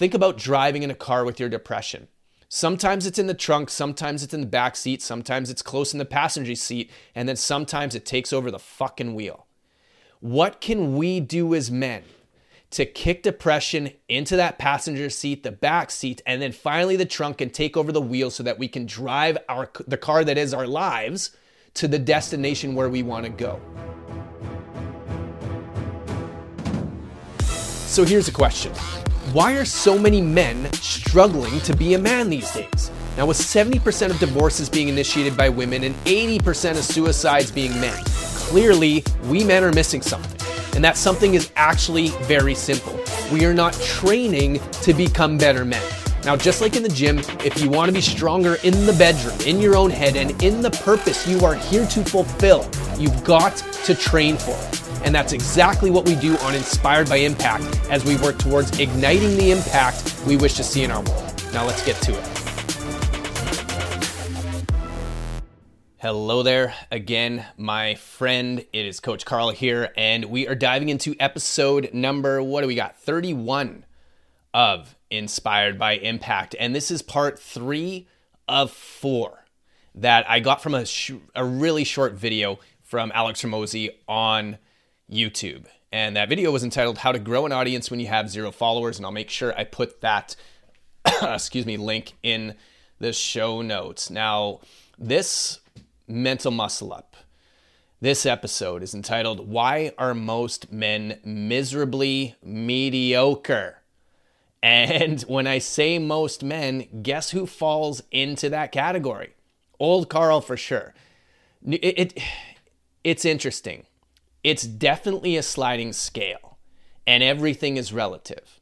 Think about driving in a car with your depression. Sometimes it's in the trunk, sometimes it's in the back seat, sometimes it's close in the passenger seat, and then sometimes it takes over the fucking wheel. What can we do as men to kick depression into that passenger seat, the back seat, and then finally the trunk and take over the wheel so that we can drive the car that is our lives to the destination where we want to go? So here's a question. Why are so many men struggling to be a man these days? Now, with 70% of divorces being initiated by women and 80% of suicides being men, clearly we men are missing something. And that something is actually very simple. We are not training to become better men. Now, just like in the gym, if you want to be stronger in the bedroom, in your own head, and in the purpose you are here to fulfill, you've got to train for it. And that's exactly what we do on Inspired by Impact as we work towards igniting the impact we wish to see in our world. Now let's get to it. Hello there again, my friend. It is Coach Carl here, and we are diving into episode number, 31 of Inspired by Impact. And this is part 3 of 4 that I got from a really short video from Alex Hormozi on YouTube. And that video was entitled How to Grow an Audience When You Have Zero Followers. And I'll make sure I put that link in the show notes. Now, this mental muscle up, this episode is entitled Why Are Most Men Miserably Mediocre? And when I say most men, guess who falls into that category? Old Carl for sure. It's interesting. It's definitely a sliding scale, and everything is relative.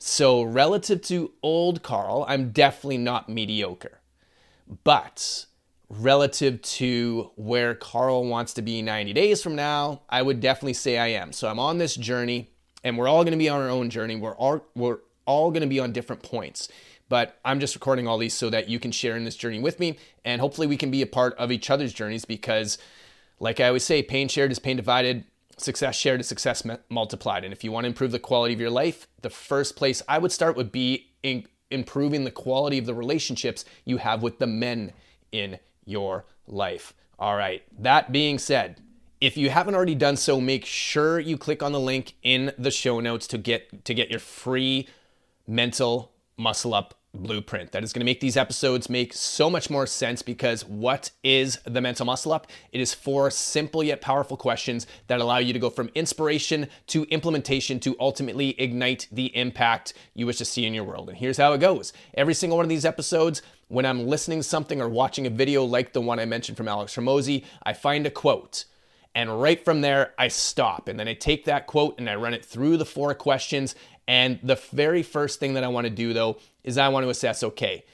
So relative to old Carl, I'm definitely not mediocre. But relative to where Carl wants to be 90 days from now, I would definitely say I am. So I'm on this journey, and we're all going to be on our own journey. We're all going to be on different points. But I'm just recording all these so that you can share in this journey with me, and hopefully we can be a part of each other's journeys because, like I always say, pain shared is pain divided, success shared is success multiplied. And if you want to improve the quality of your life, the first place I would start would be in improving the quality of the relationships you have with the men in your life. All right, that being said, if you haven't already done so, make sure you click on the link in the show notes to get your free mental muscle up blueprint. That is going to make these episodes make so much more sense because what is the mental muscle up? It is 4 simple yet powerful questions that allow you to go from inspiration to implementation to ultimately ignite the impact you wish to see in your world. And here's how it goes. Every single one of these episodes, when I'm listening to something or watching a video like the one I mentioned from Alex Hormozi, I find a quote. And right from there, I stop. And then I take that quote and I run it through the 4 questions. And the very first thing that I want to do, though, is I want to assess, okay,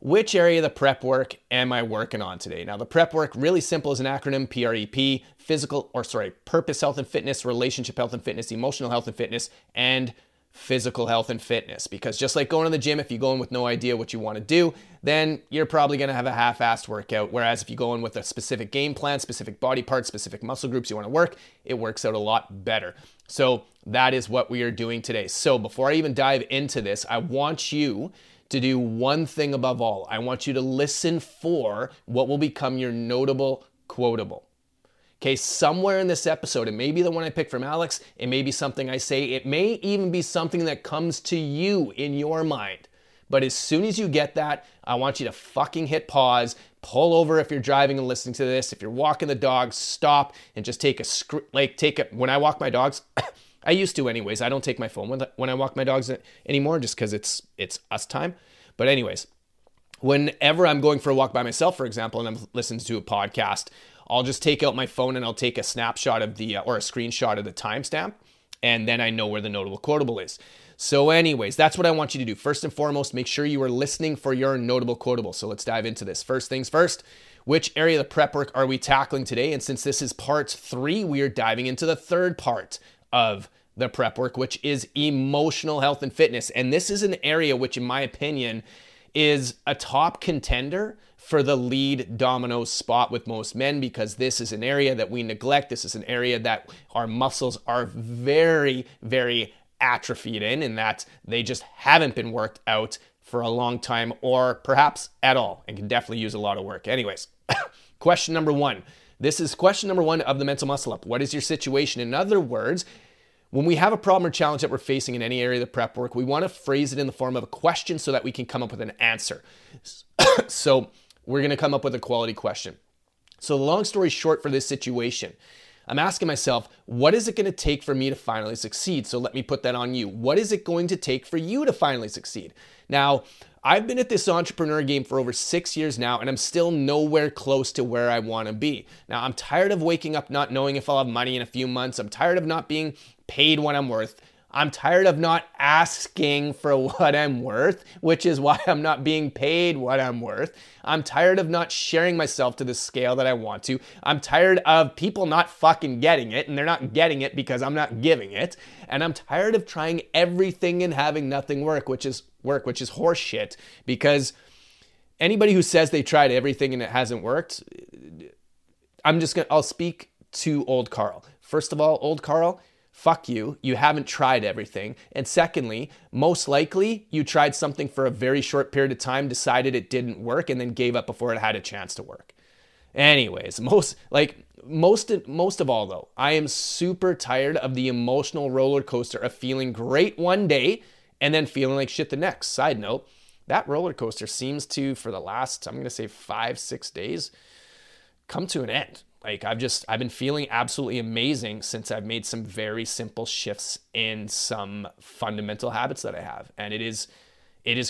which area of the prep work am I working on today? Now, the prep work, really simple as an acronym, PREP, purpose, health and fitness, relationship health and fitness, emotional health and fitness, and physical health and fitness. Because just like going to the gym, if you go in with no idea what you want to do, then you're probably going to have a half-assed workout. Whereas if you go in with a specific game plan, specific body parts, specific muscle groups you want to work, it works out a lot better. So that is what we are doing today. So before I even dive into this, I want you to do one thing above all. I want you to listen for what will become your notable quotable. Okay, somewhere in this episode, it may be the one I picked from Alex, it may be something I say, it may even be something that comes to you in your mind. But as soon as you get that, I want you to fucking hit pause, pull over if you're driving and listening to this, if you're walking the dog, stop and just when I walk my dogs, I used to anyways, I don't take my phone when I walk my dogs anymore just because it's us time. But anyways, whenever I'm going for a walk by myself, for example, and I'm listening to a podcast, I'll just take out my phone and I'll take a snapshot of or a screenshot of the timestamp, and then I know where the notable quotable is. So anyways, that's what I want you to do. First and foremost, make sure you are listening for your notable quotable. So let's dive into this. First things first, which area of the prep work are we tackling today? And since this is part 3, we are diving into the third part of the prep work, which is emotional health and fitness. And this is an area which, in my opinion, is a top contender for the lead domino spot with most men because this is an area that we neglect. This is an area that our muscles are very, very atrophied in, and that they just haven't been worked out for a long time or perhaps at all, and can definitely use a lot of work. Anyways, question number one. This is question number one of the mental muscle up. What is your situation? In other words, when we have a problem or challenge that we're facing in any area of the prep work, we want to phrase it in the form of a question so that we can come up with an answer. So we're going to come up with a quality question. So the long story short for this situation, I'm asking myself, what is it going to take for me to finally succeed? So let me put that on you. What is it going to take for you to finally succeed? Now, I've been at this entrepreneur game for over 6 years now, and I'm still nowhere close to where I want to be. Now, I'm tired of waking up not knowing if I'll have money in a few months. I'm tired of not being paid what I'm worth. I'm tired of not asking for what I'm worth, which is why I'm not being paid what I'm worth. I'm tired of not sharing myself to the scale that I want to. I'm tired of people not fucking getting it, and they're not getting it because I'm not giving it. And I'm tired of trying everything and having nothing work, which is horse shit, because anybody who says they tried everything and it hasn't worked, I'll speak to old Carl. First of all, old Carl, fuck you. You haven't tried everything. And secondly, most likely you tried something for a very short period of time, decided it didn't work, and then gave up before it had a chance to work. Anyways, most of all though, I am super tired of the emotional roller coaster of feeling great one day and then feeling like shit the next. Side note, that roller coaster seems to, for the last, I'm going to say 5-6 days, come to an end. Like I've been feeling absolutely amazing since I've made some very simple shifts in some fundamental habits that I have. And it is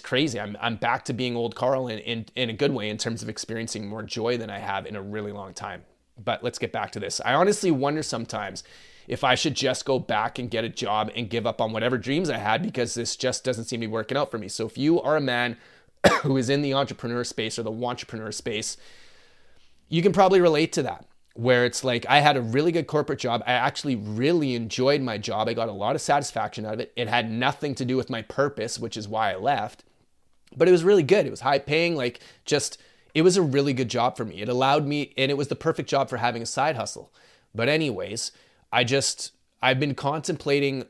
crazy. I'm back to being old Carl in a good way in terms of experiencing more joy than I have in a really long time. But let's get back to this. I honestly wonder sometimes if I should just go back and get a job and give up on whatever dreams I had, because this just doesn't seem to be working out for me. So if you are a man who is in the entrepreneur space or the wantrepreneur space, you can probably relate to that, where it's like, I had a really good corporate job. I actually really enjoyed my job. I got a lot of satisfaction out of it. It had nothing to do with my purpose, which is why I left, but it was really good. It was high paying, it was a really good job for me. It allowed me, and it was the perfect job for having a side hustle. But anyways, I've been contemplating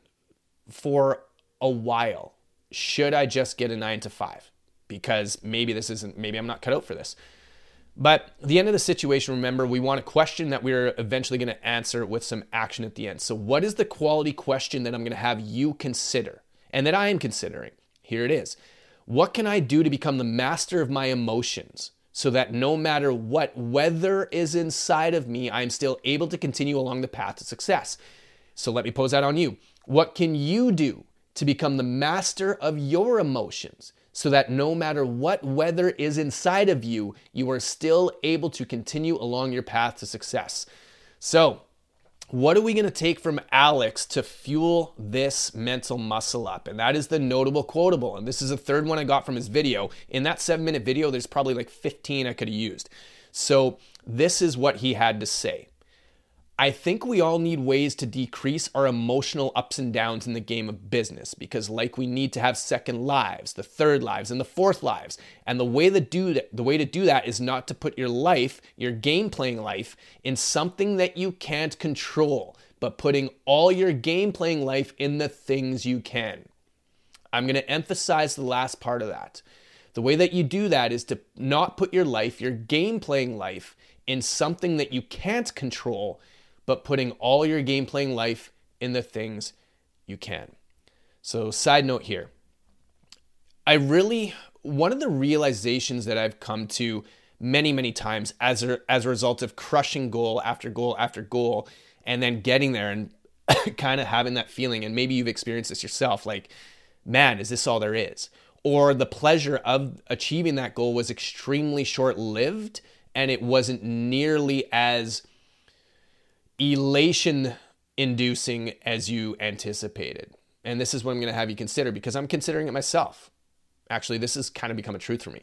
for a while, should I just get a 9-to-5? Because maybe I'm not cut out for this. But the end of the situation, remember, we want a question that we're eventually going to answer with some action at the end. So what is the quality question that I'm going to have you consider, and that I am considering? Here it is. What can I do to become the master of my emotions so that no matter what weather is inside of me, I'm still able to continue along the path to success? So let me pose that on you. What can you do to become the master of your emotions so that no matter what weather is inside of you, you are still able to continue along your path to success? So what are we going to take from Alex to fuel this mental muscle up? And that is the notable quotable. And this is the third one I got from his video. In that 7-minute video, there's probably like 15 I could have used. So this is what he had to say. I think we all need ways to decrease our emotional ups and downs in the game of business, because like we need to have second lives, the third lives, and the fourth lives. And the way to do that is not to put your life, your game playing life, in something that you can't control, but putting all your game playing life in the things you can. I'm going to emphasize the last part of that. The way that you do that is to not put your life, your game playing life, in something that you can't control, but putting all your game playing life in the things you can. So side note here, one of the realizations that I've come to many, many times as a result of crushing goal after goal after goal, and then getting there and kind of having that feeling, and maybe you've experienced this yourself, like, man, is this all there is? Or the pleasure of achieving that goal was extremely short-lived, and it wasn't nearly as elation-inducing as you anticipated. And this is what I'm going to have you consider, because I'm considering it myself. Actually, this has kind of become a truth for me.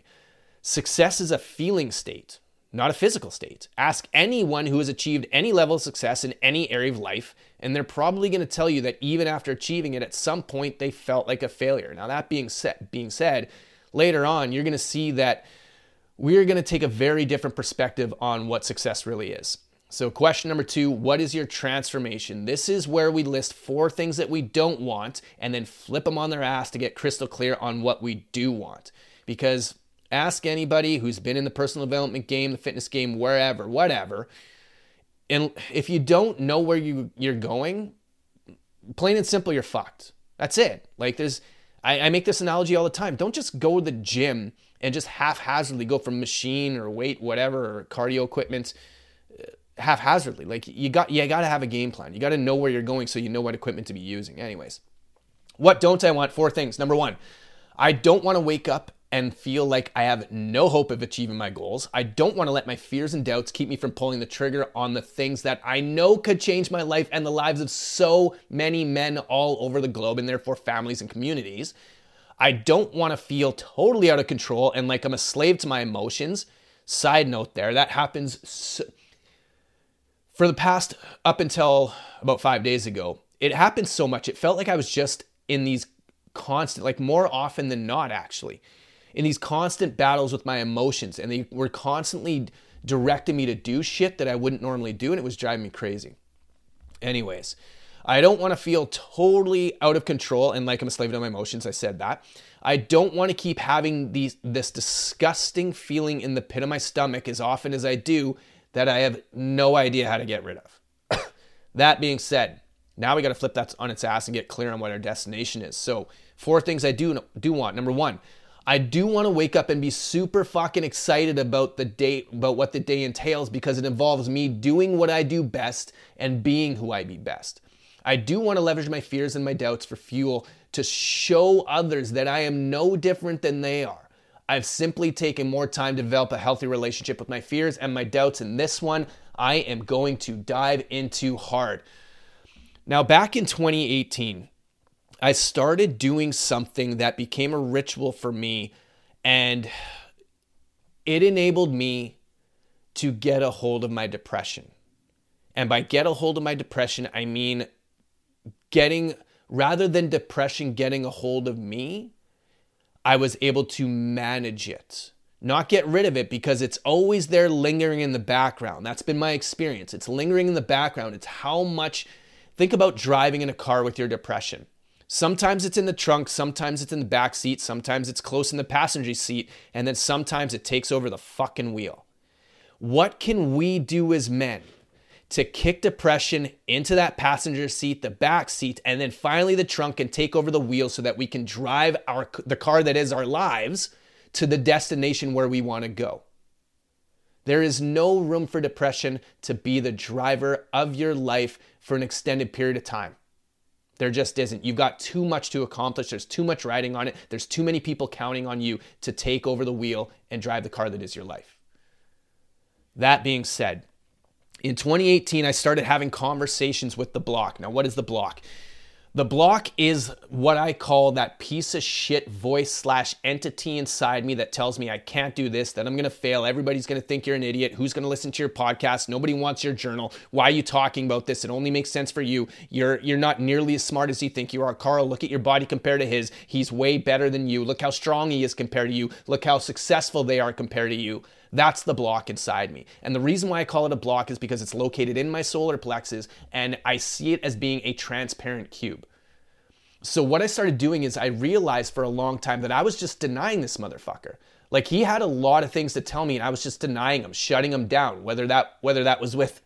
Success is a feeling state, not a physical state. Ask anyone who has achieved any level of success in any area of life, and they're probably going to tell you that even after achieving it, at some point they felt like a failure. Now, that being said, later on, you're going to see that we're going to take a very different perspective on what success really is. So question number 2, what is your transformation? This is where we list 4 things that we don't want and then flip them on their ass to get crystal clear on what we do want. Because ask anybody who's been in the personal development game, the fitness game, wherever, whatever, and if you don't know where you're going, plain and simple, you're fucked. That's it. Like I make this analogy all the time. Don't just go to the gym and just haphazardly go from machine or weight, whatever, or cardio equipment, haphazardly. Like you got to have a game plan. You got to know where you're going so you know what equipment to be using. Anyways, what don't I want? 4 things. Number 1, I don't want to wake up and feel like I have no hope of achieving my goals. I don't want to let my fears and doubts keep me from pulling the trigger on the things that I know could change my life and the lives of so many men all over the globe and therefore families and communities. I don't want to feel totally out of control and like I'm a slave to my emotions. Side note there, that happens for the past, up until about 5 days ago, it happened so much. It felt like I was just in these constant, like more often than not actually, in these constant battles with my emotions. And they were constantly directing me to do shit that I wouldn't normally do. And it was driving me crazy. Anyways, I don't want to feel totally out of control and like I'm a slave to my emotions. I said that. I don't want to keep having this disgusting feeling in the pit of my stomach as often as I do, that I have no idea how to get rid of. That being said, now we got to flip that on its ass and get clear on what our destination is. So 4 things I do want. Number 1, I do want to wake up and be super fucking excited about the day, about what the day entails, because it involves me doing what I do best and being who I be best. I do want to leverage my fears and my doubts for fuel to show others that I am no different than they are. I've simply taken more time to develop a healthy relationship with my fears and my doubts, and this one I am going to dive into hard. Now, back in 2018, I started doing something that became a ritual for me, and it enabled me to get a hold of my depression. And by get a hold of my depression, I mean rather than depression getting a hold of me, I was able to manage it, not get rid of it, because it's always there lingering in the background. That's been my experience. It's lingering in the background. It's how much, think about driving in a car with your depression. Sometimes it's in the trunk, sometimes it's in the back seat, sometimes it's close in the passenger seat, and then sometimes it takes over the fucking wheel. What can we do as men to kick depression into that passenger seat, the back seat, and then finally the trunk, and take over the wheel so that we can drive the car that is our lives to the destination where we want to go? There is no room for depression to be the driver of your life for an extended period of time. There just isn't. You've got too much to accomplish. There's too much riding on it. There's too many people counting on you to take over the wheel and drive the car that is your life. That being said, in 2018, I started having conversations with the block. Now, what is the block? The block is what I call that piece of shit voice / entity inside me that tells me I can't do this, that I'm going to fail. Everybody's going to think you're an idiot. Who's going to listen to your podcast? Nobody wants your journal. Why are you talking about this? It only makes sense for you. You're not nearly as smart as you think you are. Carl, look at your body compared to his. He's way better than you. Look how strong he is compared to you. Look how successful they are compared to you. That's the block inside me. And the reason why I call it a block is because it's located in my solar plexus, and I see it as being a transparent cube. So what I started doing is I realized for a long time that I was just denying this motherfucker. Like, he had a lot of things to tell me and I was just denying them, shutting them down, whether that was with,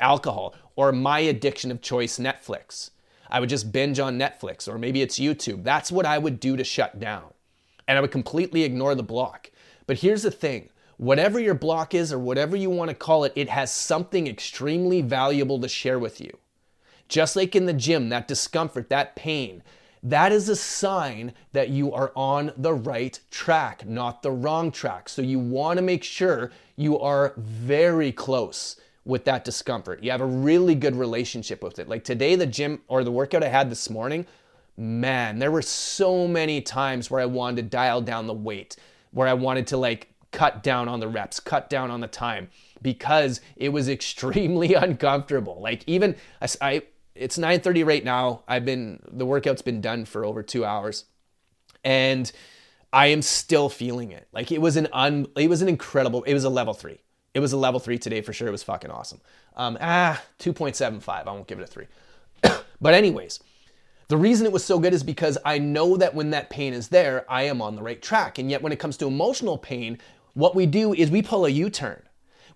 alcohol or my addiction of choice, Netflix. I would just binge on Netflix, or maybe it's YouTube. That's what I would do to shut down. And I would completely ignore the block. But here's the thing, whatever your block is or whatever you want to call it, it has something extremely valuable to share with you. Just like in the gym, that discomfort, that pain, that is a sign that you are on the right track, not the wrong track. So you want to make sure you are very close with that discomfort. You have a really good relationship with it. Like today, the gym or the workout I had this morning, man, there were so many times where I wanted to dial down the weight, where I wanted to like cut down on the reps, cut down on the time, because it was extremely uncomfortable. Like even, it's 9:30 right now. The workout's been done for over 2 hours and I am still feeling it. Like it was an incredible, it was a level 3. It was a level 3 today for sure. It was fucking awesome. 2.75. I won't give it a 3. But anyways, the reason it was so good is because I know that when that pain is there, I am on the right track. And yet when it comes to emotional pain, what we do is we pull a U-turn.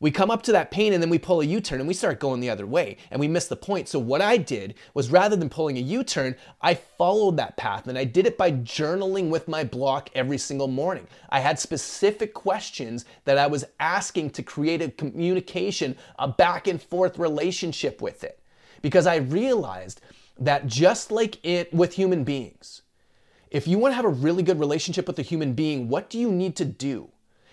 We come up to that pain and then we pull a U-turn and we start going the other way and we miss the point. So what I did was rather than pulling a U-turn, I followed that path and I did it by journaling with my block every single morning. I had specific questions that I was asking to create a communication, a back and forth relationship with it. Because I realized that just like it with human beings, if you want to have a really good relationship with a human being, what do you need to do?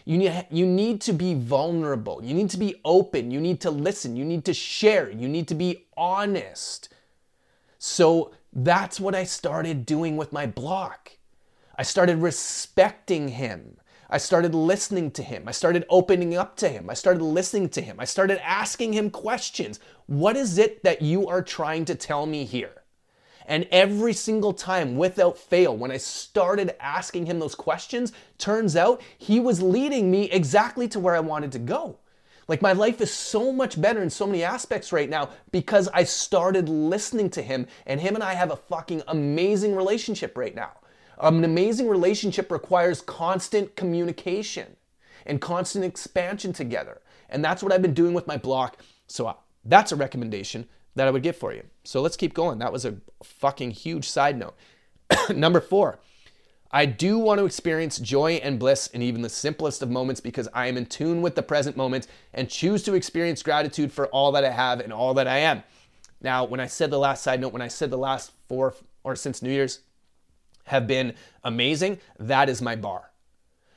You need to be vulnerable. You need to be open. You need to listen. You need to share. You need to be honest. So that's what I started doing with my block. I started respecting him. I started listening to him. I started opening up to him. I started listening to him. I started asking him questions. What is it that you are trying to tell me here? And every single time, without fail, when I started asking him those questions, turns out he was leading me exactly to where I wanted to go. Like, my life is so much better in so many aspects right now because I started listening to him and I have a fucking amazing relationship right now. An amazing relationship requires constant communication and constant expansion together. And that's what I've been doing with my block. So that's a recommendation that I would give for you. So let's keep going. That was a fucking huge side note. Number 4, I do want to experience joy and bliss in even the simplest of moments because I am in tune with the present moment and choose to experience gratitude for all that I have and all that I am. Now, when I said the last side note, when I said the last 4 or since New Year's have been amazing, that is my bar.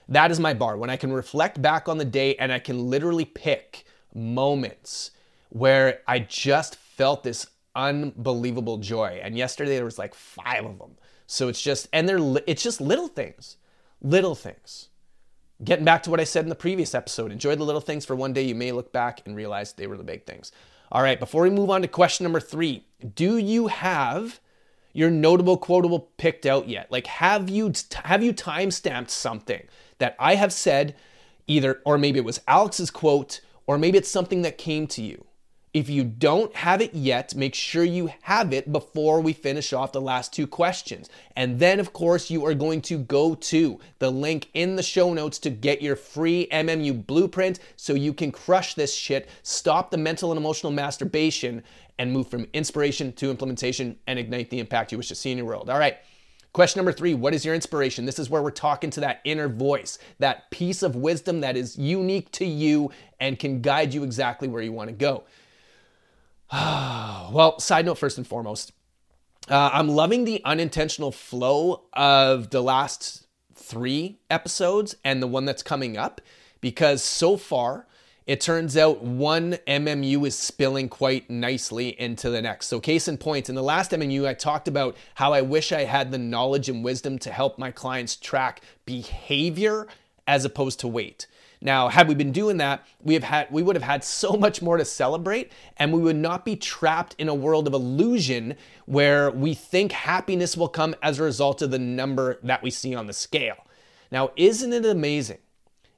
That is my bar. When I can reflect back on the day and I can literally pick moments where I just felt this unbelievable joy. And yesterday there was like 5 of them. So it's just little things. Getting back to what I said in the previous episode, enjoy the little things, for one day you may look back and realize they were the big things. All right, before we move on to question number 3, do you have your notable quotable picked out yet? Like, have you timestamped something that I have said, either, or maybe it was Alex's quote, or maybe it's something that came to you? If you don't have it yet, make sure you have it before we finish off the last 2 questions. And then, of course, you are going to go to the link in the show notes to get your free MMU blueprint so you can crush this shit, stop the mental and emotional masturbation, and move from inspiration to implementation and ignite the impact you wish to see in your world. All right. Question number 3, what is your inspiration? This is where we're talking to that inner voice, that piece of wisdom that is unique to you and can guide you exactly where you want to go. Well, side note first and foremost, I'm loving the unintentional flow of the last 3 episodes and the one that's coming up, because so far it turns out one MMU is spilling quite nicely into the next. So case in point, in the last MMU, I talked about how I wish I had the knowledge and wisdom to help my clients track behavior as opposed to weight. Now, had we been doing that, we would have had so much more to celebrate, and we would not be trapped in a world of illusion where we think happiness will come as a result of the number that we see on the scale. Now, isn't it amazing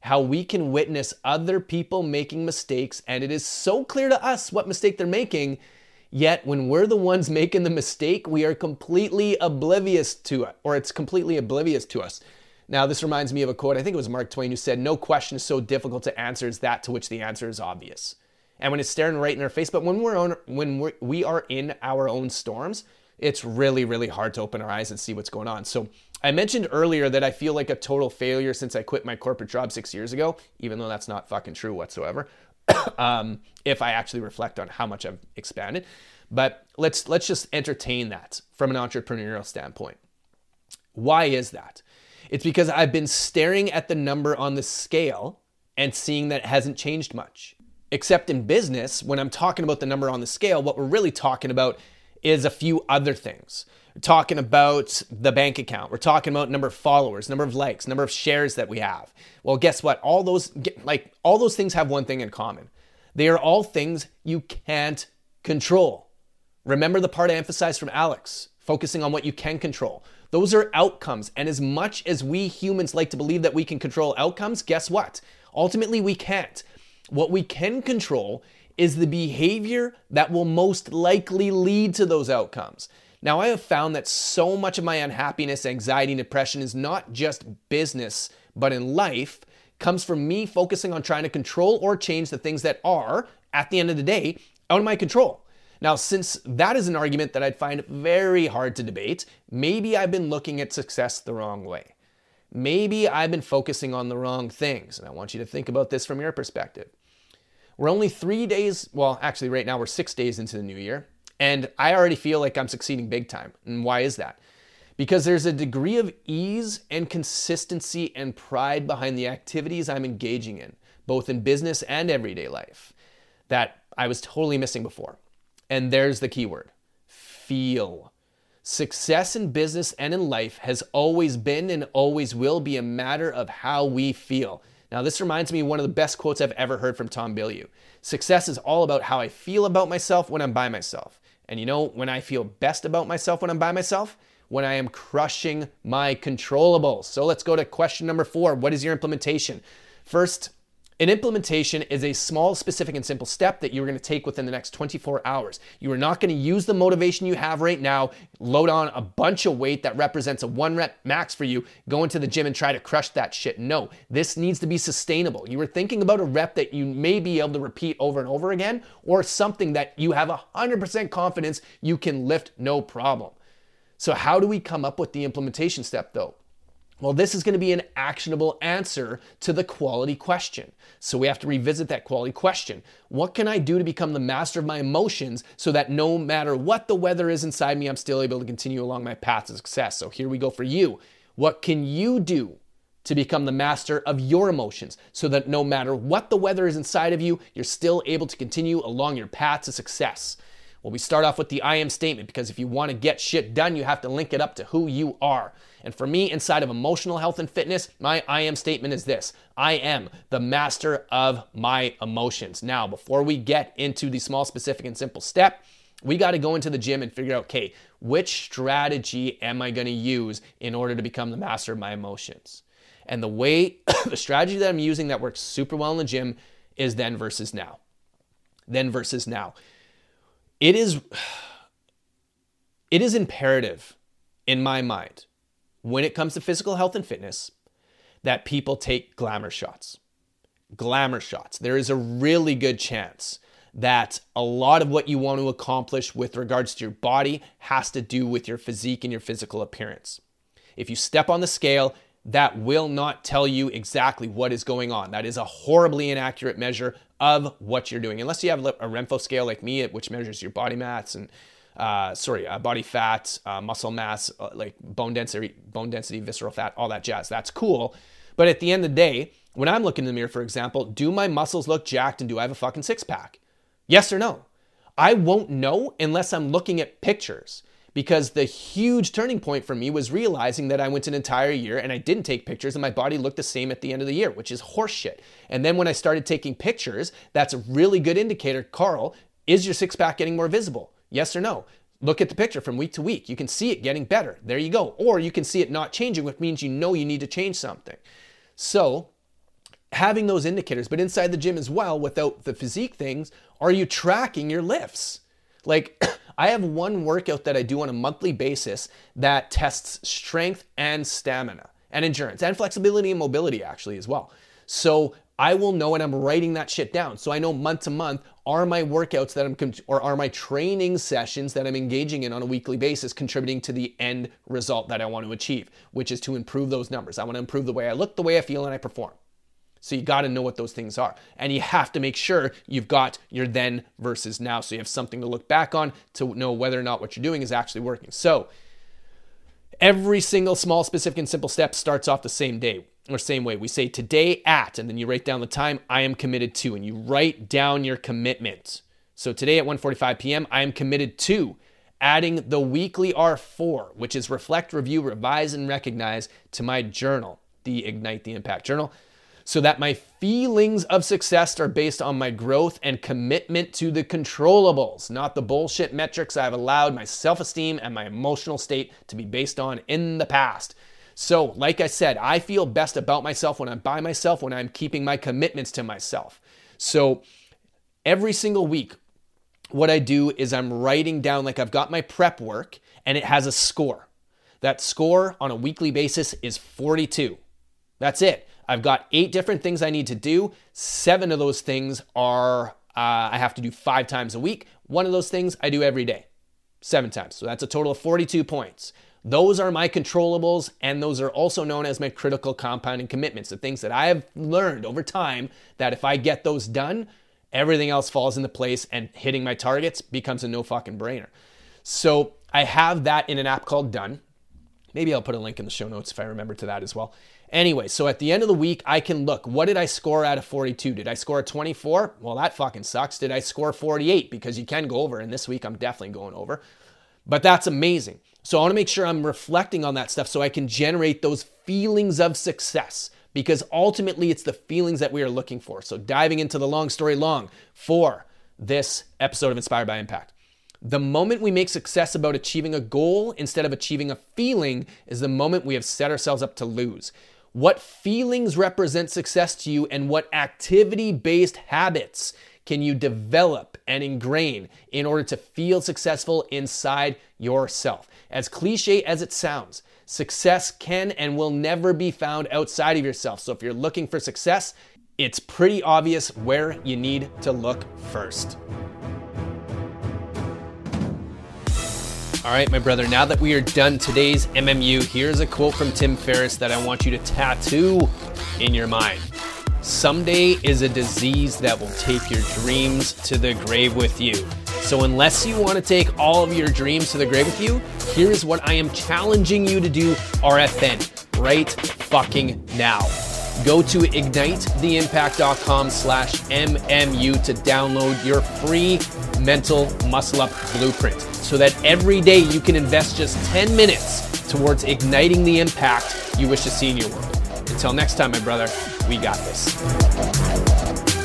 how we can witness other people making mistakes, and it is so clear to us what mistake they're making, yet when we're the ones making the mistake, we are completely oblivious to it, or it's completely oblivious to us. Now, this reminds me of a quote, I think it was Mark Twain, who said, "No question is so difficult to answer as that to which the answer is obvious." And when it's staring right in our face, but when we are in our own storms, it's really, really hard to open our eyes and see what's going on. So I mentioned earlier that I feel like a total failure since I quit my corporate job 6 years ago, even though that's not fucking true whatsoever, if I actually reflect on how much I've expanded. But let's just entertain that from an entrepreneurial standpoint. Why is that? It's because I've been staring at the number on the scale and seeing that it hasn't changed much. Except in business, when I'm talking about the number on the scale, what we're really talking about is a few other things. We're talking about the bank account. We're talking about number of followers, number of likes, number of shares that we have. Well, guess what? All those things have one thing in common. They are all things you can't control. Remember the part I emphasized from Alex, focusing on what you can control. Those are outcomes, and as much as we humans like to believe that we can control outcomes, guess what? Ultimately, we can't. What we can control is the behavior that will most likely lead to those outcomes. Now, I have found that so much of my unhappiness, anxiety, and depression is not just business, but in life, comes from me focusing on trying to control or change the things that are, at the end of the day, out of my control. Now, since that is an argument that I'd find very hard to debate, maybe I've been looking at success the wrong way. Maybe I've been focusing on the wrong things, and I want you to think about this from your perspective. We're only 3 days, well, actually right now we're 6 days into the new year, and I already feel like I'm succeeding big time. And why is that? Because there's a degree of ease and consistency and pride behind the activities I'm engaging in, both in business and everyday life, that I was totally missing before. And there's the key word, feel. Success in business and in life has always been and always will be a matter of how we feel. Now, this reminds me of one of the best quotes I've ever heard from Tom Bilyeu. Success is all about how I feel about myself when I'm by myself. And you know when I feel best about myself when I'm by myself? When I am crushing my controllables. So let's go to question number 4. What is your implementation? First, an implementation is a small, specific, and simple step that you're gonna take within the next 24 hours. You are not gonna use the motivation you have right now, load on a bunch of weight that represents a 1 rep max for you, go into the gym and try to crush that shit. No, this needs to be sustainable. You were thinking about a rep that you may be able to repeat over and over again, or something that you have 100% confidence you can lift no problem. So how do we come up with the implementation step though? Well, this is going to be an actionable answer to the quality question. So we have to revisit that quality question. What can I do to become the master of my emotions so that no matter what the weather is inside me, I'm still able to continue along my path to success? So here we go for you. What can you do to become the master of your emotions so that no matter what the weather is inside of you, you're still able to continue along your path to success? Well, we start off with the I am statement, because if you want to get shit done, you have to link it up to who you are. And for me, inside of emotional health and fitness, my I am statement is this: I am the master of my emotions. Now, before we get into the small, specific, and simple step, we got to go into the gym and figure out, okay, which strategy am I going to use in order to become the master of my emotions? And the strategy that I'm using that works super well in the gym is then versus now. Then versus now. It is imperative in my mind, when it comes to physical health and fitness, that people take glamour shots. Glamour shots. There is a really good chance that a lot of what you want to accomplish with regards to your body has to do with your physique and your physical appearance. If you step on the scale, that will not tell you exactly what is going on. That is a horribly inaccurate measure of what you're doing. Unless you have a Renpho scale like me, which measures your body mass and body fat, muscle mass, like bone density, visceral fat, all that jazz. That's cool. But at the end of the day, when I'm looking in the mirror, for example, do my muscles look jacked and do I have a fucking six-pack? Yes or no? I won't know unless I'm looking at pictures. Because the huge turning point for me was realizing that I went an entire year and I didn't take pictures and my body looked the same at the end of the year, which is horseshit. And then when I started taking pictures, that's a really good indicator. Carl, is your six-pack getting more visible? Yes or no? Look at the picture from week to week. You can see it getting better. There you go. Or you can see it not changing, which means you know you need to change something. So having those indicators, but inside the gym as well, without the physique things, are you tracking your lifts? Like, I have one workout that I do on a monthly basis that tests strength and stamina and endurance and flexibility and mobility actually as well. So I will know, and I'm writing that shit down. So I know month to month, are my workouts that are my training sessions that I'm engaging in on a weekly basis contributing to the end result that I want to achieve, which is to improve those numbers. I want to improve the way I look, the way I feel, and I perform. So you got to know what those things are. And you have to make sure you've got your then versus now. So you have something to look back on to know whether or not what you're doing is actually working. So every single small, specific, and simple step starts off the same day or same way. We say today at, and then you write down the time I am committed to, and you write down your commitment. So today at 1:45 p.m., I am committed to adding the weekly R4, which is reflect, review, revise, and recognize to my journal, the Ignite the Impact journal, so that my feelings of success are based on my growth and commitment to the controllables, not the bullshit metrics I've allowed my self-esteem and my emotional state to be based on in the past. So, like I said, I feel best about myself when I'm by myself, when I'm keeping my commitments to myself. So every single week, what I do is I'm writing down, like I've got my prep work and it has a score. That score on a weekly basis is 42. That's it. I've got 8 different things I need to do. 7 of those things are I have to do 5 times a week. One of those things I do every day, 7 times. So that's a total of 42 points. Those are my controllables, and those are also known as my critical compounding commitments, the things that I have learned over time that if I get those done, everything else falls into place and hitting my targets becomes a no fucking brainer. So I have that in an app called Done. Maybe I'll put a link in the show notes if I remember to that as well. Anyway, so at the end of the week, I can look, what did I score out of 42? Did I score a 24? Well, that fucking sucks. Did I score 48? Because you can go over, and this week I'm definitely going over. But that's amazing. So I want to make sure I'm reflecting on that stuff so I can generate those feelings of success, because ultimately it's the feelings that we are looking for. So diving into the long story long for this episode of Inspired by Impact. The moment we make success about achieving a goal instead of achieving a feeling is the moment we have set ourselves up to lose. What feelings represent success to you, and what activity-based habits can you develop and ingrain in order to feel successful inside yourself? As cliche as it sounds, success can and will never be found outside of yourself. So if you're looking for success, it's pretty obvious where you need to look first. All right, my brother, now that we are done today's MMU, here's a quote from Tim Ferriss that I want you to tattoo in your mind. Someday is a disease that will take your dreams to the grave with you. So unless you want to take all of your dreams to the grave with you, here's what I am challenging you to do RFN right fucking now. Go to ignitetheimpact.com/MMU to download your free mental muscle up blueprint so that every day you can invest just 10 minutes towards igniting the impact you wish to see in your world. Until next time, my brother, we got this.